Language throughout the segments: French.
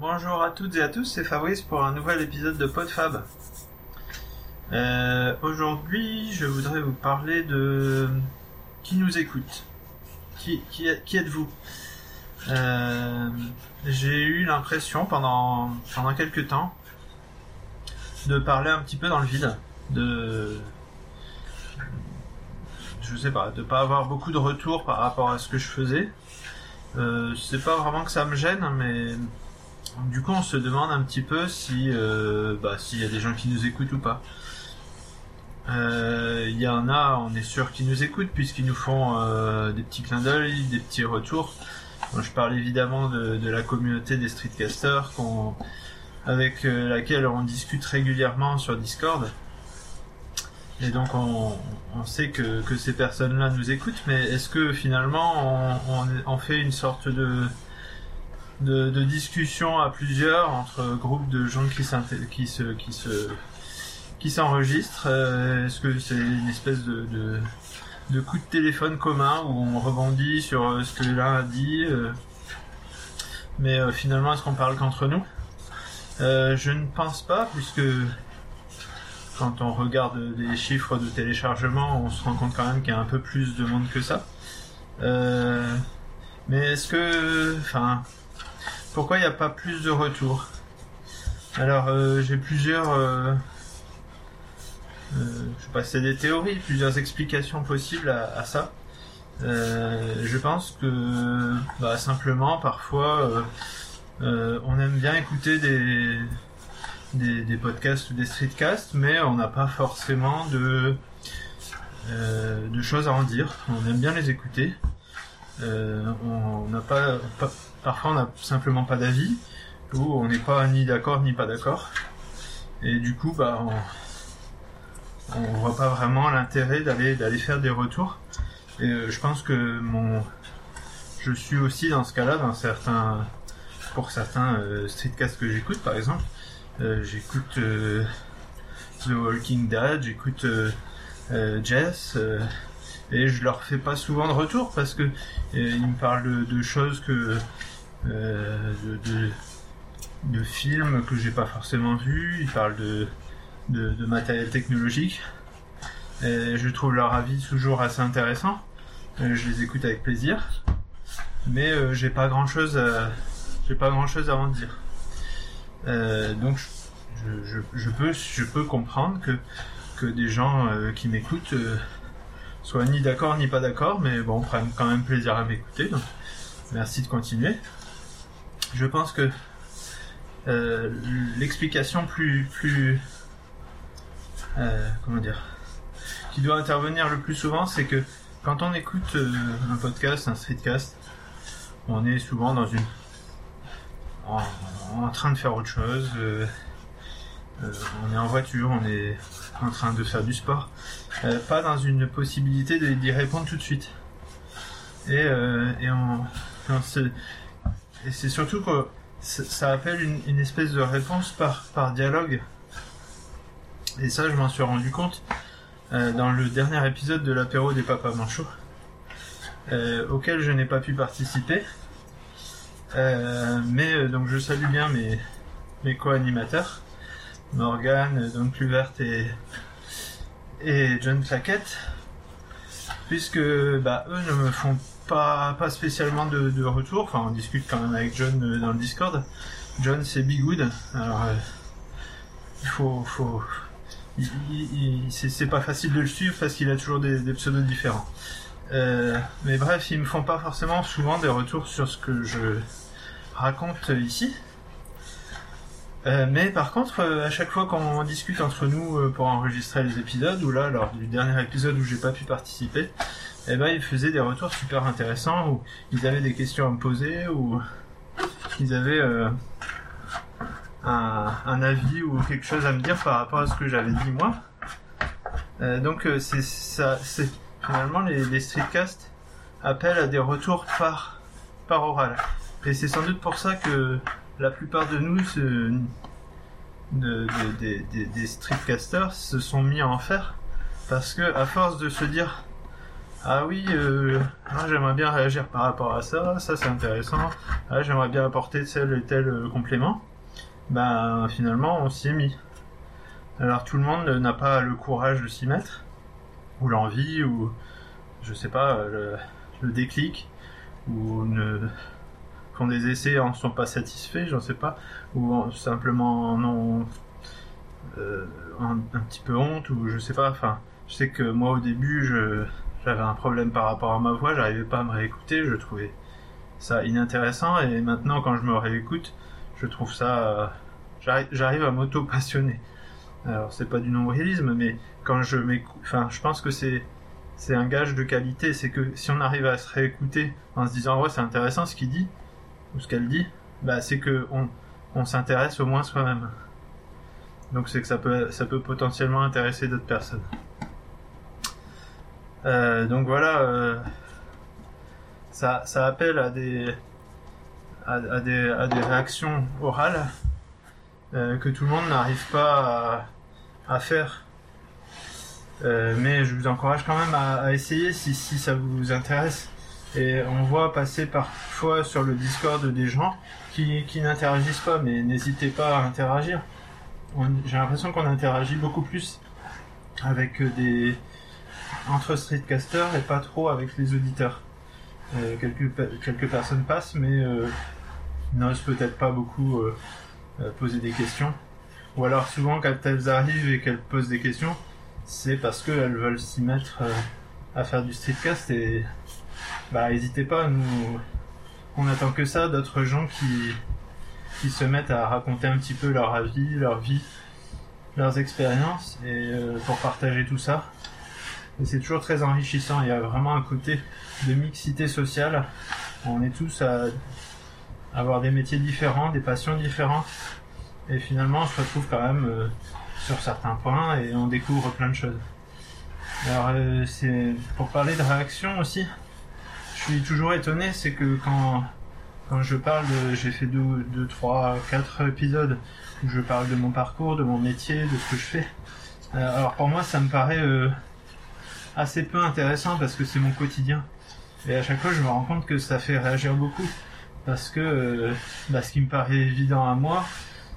Bonjour à toutes et à tous, c'est Fabrice pour un nouvel épisode de Podfab. Aujourd'hui, je voudrais vous parler de qui nous écoute. Qui êtes-vous? J'ai eu l'impression pendant quelques temps de parler un petit peu dans le vide, de pas avoir beaucoup de retours par rapport à ce que je faisais. C'est pas vraiment que ça me gêne, mais du coup on se demande un petit peu s'il y a des gens qui nous écoutent ou pas. Il y en a, on est sûr qu'ils nous écoutent puisqu'ils nous font des petits clins d'œil, des petits retours. Donc, je parle évidemment de la communauté des streetcasters avec laquelle on discute régulièrement sur Discord. Et donc on sait que ces personnes-là nous écoutent, mais est-ce que finalement on fait une sorte de discussion à plusieurs entre groupes de gens qui s'enregistrent? Est-ce que c'est une espèce de coup de téléphone commun où on rebondit sur ce que l'un a dit, mais finalement est-ce qu'on parle qu'entre nous? Je ne pense pas, puisque quand on regarde les chiffres de téléchargement, on se rend compte quand même qu'il y a un peu plus de monde que ça. Mais est-ce que... Enfin... Pourquoi il n'y a pas plus de retours? Alors, j'ai plusieurs... je sais pas, c'est des théories, plusieurs explications possibles à ça. Je pense que... simplement, parfois... on aime bien écouter des podcasts ou des streetcasts, mais on n'a pas forcément de choses à en dire. On aime bien les écouter. On n'a pas parfois on n'a simplement pas d'avis, ou on n'est pas ni d'accord ni pas d'accord. Et du coup, on voit pas vraiment l'intérêt d'aller faire des retours. Et je pense que je suis aussi dans ce cas-là, pour certains streetcasts que j'écoute, par exemple. J'écoute The Walking Dead, j'écoute Jess, et je leur fais pas souvent de retour parce que ils me parlent de choses de films que j'ai pas forcément vus. Ils parlent de matériel technologique. Et je trouve leur avis toujours assez intéressant. Je les écoute avec plaisir, mais j'ai pas grand chose à en dire. Donc je peux comprendre que des gens qui m'écoutent soient ni d'accord ni pas d'accord, mais bon, prennent quand même plaisir à m'écouter, donc merci de continuer. Je pense que l'explication plus qui doit intervenir le plus souvent, c'est que quand on écoute un podcast, un streetcast, on est souvent dans en train de faire autre chose, on est en voiture, on est en train de faire du sport, pas dans une possibilité d'y répondre tout de suite. Et c'est surtout que ça appelle une espèce de réponse par dialogue. Et ça, je m'en suis rendu compte dans le dernier épisode de l'apéro des Papas Manchots, auquel je n'ai pas pu participer. Donc je salue bien mes co-animateurs Morgane, donc Luverte et John Clackett, puisque eux ne me font pas spécialement de retour. Enfin, on discute quand même avec John dans le Discord. John, c'est Bigwood. Alors c'est pas facile de le suivre parce qu'il a toujours des pseudos différents. Mais bref, ils me font pas forcément souvent des retours sur ce que je raconte ici. Mais par contre, à chaque fois qu'on discute entre nous pour enregistrer les épisodes, ou là, lors du dernier épisode où j'ai pas pu participer, ils faisaient des retours super intéressants, où ils avaient des questions à me poser, ou ils avaient un avis ou quelque chose à me dire par rapport à ce que j'avais dit moi. Donc c'est ça, c'est... Finalement, les streetcasts appellent à des retours par oral. Et c'est sans doute pour ça que la plupart de nous, des streetcasters, se sont mis à en faire. Parce que, à force de se dire Ah oui, j'aimerais bien réagir par rapport à ça, ça c'est intéressant. Ah, j'aimerais bien apporter tel et tel complément. Ben finalement on s'y est mis. Alors tout le monde n'a pas le courage de s'y mettre, ou l'envie, ou je sais pas, le déclic, ou quand des essais ne sont pas satisfaits, j'en sais pas, ou simplement non, un petit peu honte, ou je sais pas, enfin, je sais que moi au début j'avais un problème par rapport à ma voix, j'arrivais pas à me réécouter, je trouvais ça inintéressant, et maintenant quand je me réécoute, je trouve ça, j'arrive à m'auto-passionner. Alors c'est pas du nombrilisme, mais quand je m'écoute, enfin je pense que c'est un gage de qualité, c'est que si on arrive à se réécouter en se disant ouais c'est intéressant ce qu'il dit ou ce qu'elle dit, bah c'est que on s'intéresse au moins soi-même. Donc c'est que ça peut potentiellement intéresser d'autres personnes. Donc voilà, ça appelle à des réactions orales. Que tout le monde n'arrive pas à faire, mais je vous encourage quand même à essayer si ça vous intéresse. Et on voit passer parfois sur le Discord des gens qui n'interagissent pas, mais n'hésitez pas à interagir. J'ai l'impression qu'on interagit beaucoup plus avec entre streetcasters et pas trop avec les auditeurs. Quelques personnes passent, mais n'osent peut-être pas beaucoup poser des questions, ou alors souvent quand elles arrivent et qu'elles posent des questions, c'est parce qu'elles veulent s'y mettre à faire du streetcast. Et bah n'hésitez pas, nous on attend que ça, d'autres gens qui se mettent à raconter un petit peu leur avis, leur vie, leurs expériences, et pour partager tout ça. Et c'est toujours très enrichissant, il y a vraiment un côté de mixité sociale, on est tous à avoir des métiers différents, des passions différentes, et finalement on se retrouve quand même sur certains points et on découvre plein de choses. Alors c'est pour parler de réaction aussi, je suis toujours étonné, c'est que quand je parle, j'ai fait 2, 3, 4 épisodes où je parle de mon parcours, de mon métier, de ce que je fais. Alors pour moi ça me paraît assez peu intéressant parce que c'est mon quotidien, et à chaque fois je me rends compte que ça fait réagir beaucoup. Parce que ce qui me paraît évident à moi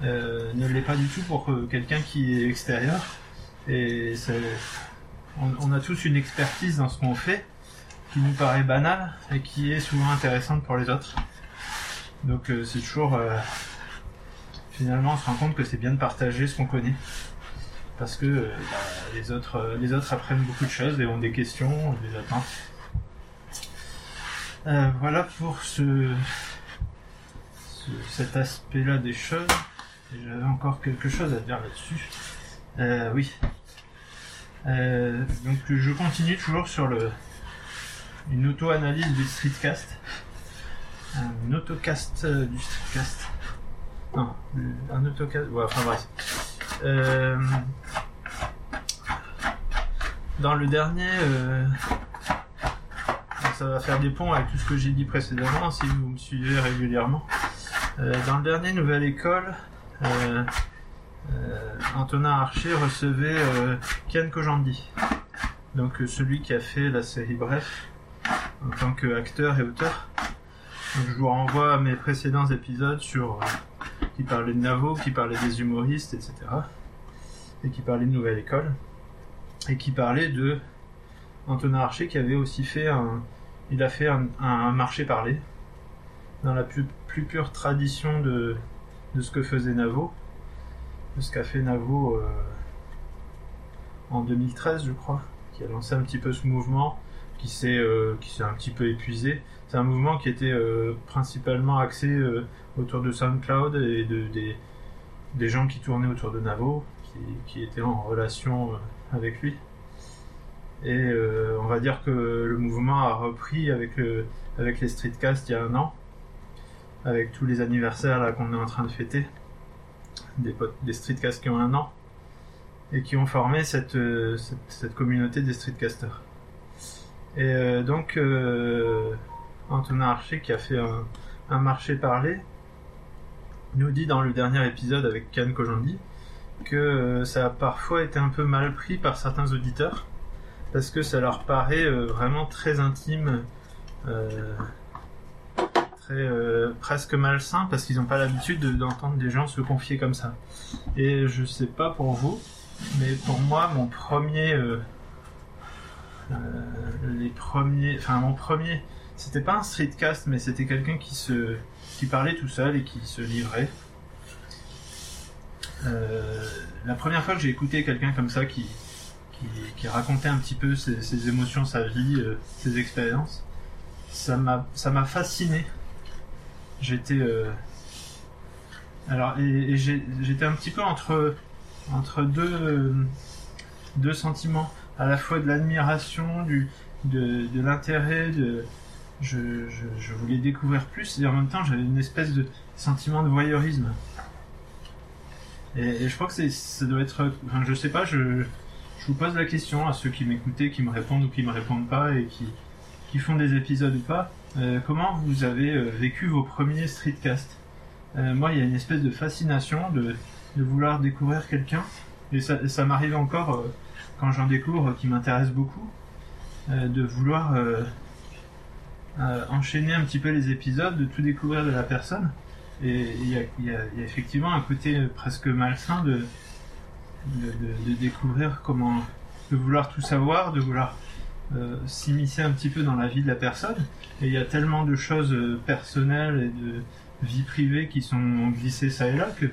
ne l'est pas du tout pour quelqu'un qui est extérieur. Et on a tous une expertise dans ce qu'on fait qui nous paraît banale et qui est souvent intéressante pour les autres. Donc c'est toujours... finalement on se rend compte que c'est bien de partager ce qu'on connaît. Parce que les autres apprennent beaucoup de choses et ont des questions, des attentes. Voilà pour cet aspect-là des choses. J'avais encore quelque chose à dire là-dessus. Oui. Donc je continue toujours sur une auto-analyse du streetcast. Un autocast du streetcast. Non, un autocast... Ouais, enfin bref. Dans le dernier... ça va faire des ponts avec tout ce que j'ai dit précédemment si vous me suivez régulièrement. Dans le dernier Nouvelle École, Antonin Archer recevait Kyan Khojandi, donc celui qui a fait la série Bref en tant qu'acteur et auteur. Donc, je vous renvoie à mes précédents épisodes qui parlaient de Navo, qui parlaient des humoristes, etc. et qui parlaient de Nouvelle École et qui parlaient de Antonin Archer, qui avait aussi fait un marché parlé dans la plus pure tradition de ce que faisait Navo, de ce qu'a fait Navo en 2013 je crois, qui a lancé un petit peu ce mouvement qui s'est un petit peu épuisé. C'est un mouvement qui était principalement axé autour de SoundCloud et des gens qui tournaient autour de Navo, qui étaient en relation avec lui. Et on va dire que le mouvement a repris avec les streetcasts il y a 1 an, avec tous les anniversaires là qu'on est en train de fêter, des streetcasts qui ont 1 an et qui ont formé cette communauté des streetcasters. Et donc Antonin Archer, qui a fait un marché parlé, nous dit dans le dernier épisode avec Kyan Khojandi que ça a parfois été un peu mal pris par certains auditeurs, parce que ça leur paraît vraiment très intime, très presque malsain, parce qu'ils n'ont pas l'habitude d'entendre des gens se confier comme ça. Et je sais pas pour vous, mais pour moi, mon premier, c'était pas un streetcast, mais c'était quelqu'un qui parlait tout seul et qui se livrait. La première fois que j'ai écouté quelqu'un comme ça qui racontait un petit peu ses émotions, sa vie, ses expériences, ça m'a fasciné. J'étais j'étais un petit peu entre deux sentiments, à la fois de l'admiration, de l'intérêt, je voulais découvrir plus, et en même temps j'avais une espèce de sentiment de voyeurisme. Et je crois que ça doit être... Enfin, je sais pas, je vous pose la question à ceux qui m'écoutaient, qui me répondent ou qui me répondent pas, et qui font des épisodes ou pas. Comment vous avez vécu vos premiers streetcasts ? Moi, il y a une espèce de fascination de vouloir découvrir quelqu'un. Et ça m'arrive encore, quand j'en découvre, qui m'intéresse beaucoup, de vouloir enchaîner un petit peu les épisodes, de tout découvrir de la personne. Et il y a effectivement un côté presque malsain de découvrir comment, de vouloir tout savoir, de vouloir s'immiscer un petit peu dans la vie de la personne. Et il y a tellement de choses personnelles et de vie privée qui sont glissées ça et là que,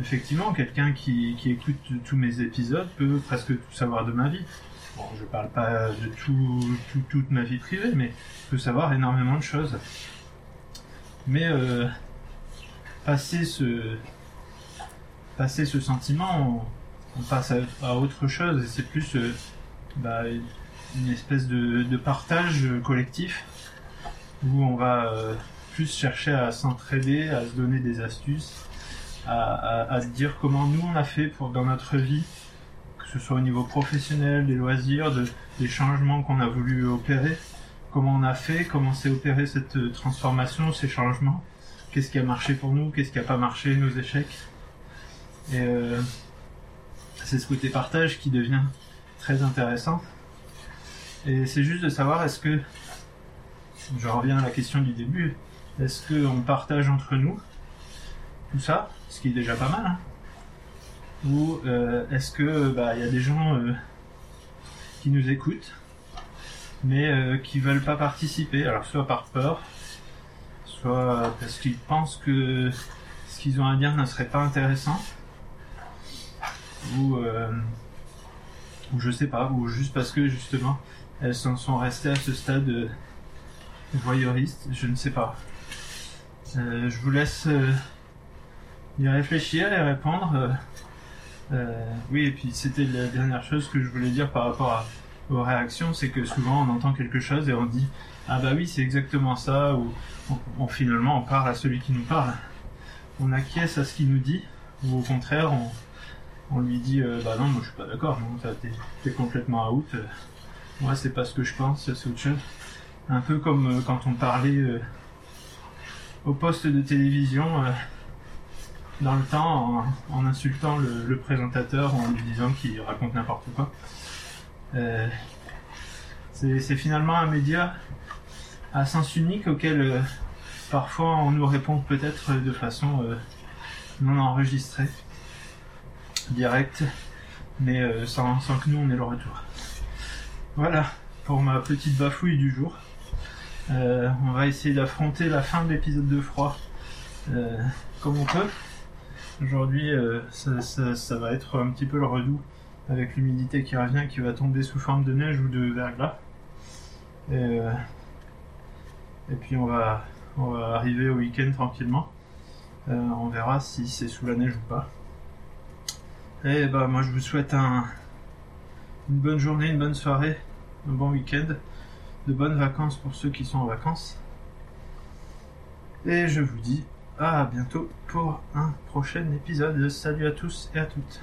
effectivement, quelqu'un qui écoute tous mes épisodes peut presque tout savoir de ma vie. Bon, je parle pas de toute ma vie privée, mais peut savoir énormément de choses. Mais passer ce sentiment, on passe à autre chose, et c'est plus une espèce de partage collectif où on va plus chercher à s'entraider, à se donner des astuces, à se dire comment nous on a fait dans notre vie, que ce soit au niveau professionnel, des loisirs, des changements qu'on a voulu opérer. Comment on a fait, comment s'est opérée cette transformation, ces changements, qu'est-ce qui a marché pour nous, qu'est-ce qui n'a pas marché, nos échecs. Et c'est ce côté partage qui devient très intéressant. Et c'est juste de savoir, est-ce que, je reviens à la question du début, est-ce qu'on partage entre nous tout ça, ce qui est déjà pas mal, hein, ou est-ce que y a des gens qui nous écoutent, mais qui veulent pas participer, alors soit par peur, soit parce qu'ils pensent que ce qu'ils ont à dire ne serait pas intéressant, ou je sais pas, ou juste parce que justement elles en sont restées à ce stade voyeuriste, je ne sais pas. Je vous laisse y réfléchir et répondre. Oui, et puis c'était la dernière chose que je voulais dire par rapport aux réactions, c'est que souvent on entend quelque chose et on dit « Ah bah oui, c'est exactement ça » ou finalement on parle à celui qui nous parle. On acquiesce à ce qu'il nous dit, ou au contraire on lui dit « Bah non, moi je suis pas d'accord, t'es complètement out, moi c'est pas ce que je pense, c'est autre chose ». Un peu comme quand on parlait au poste de télévision dans le temps en insultant le présentateur, en lui disant qu'il raconte n'importe quoi. C'est finalement un média à sens unique auquel parfois on nous répond peut-être de façon non enregistrée, directe, mais sans que nous on ait le retour. Voilà pour ma petite bafouille du jour. On va essayer d'affronter la fin de l'épisode de froid comme on peut. Aujourd'hui ça va être un petit peu le redout, avec l'humidité qui revient, qui va tomber sous forme de neige ou de verglas. Et puis on va arriver au week-end tranquillement. On verra si c'est sous la neige ou pas. Et moi je vous souhaite une bonne journée, une bonne soirée, un bon week-end, de bonnes vacances pour ceux qui sont en vacances. Et je vous dis à bientôt pour un prochain épisode. Salut à tous et à toutes.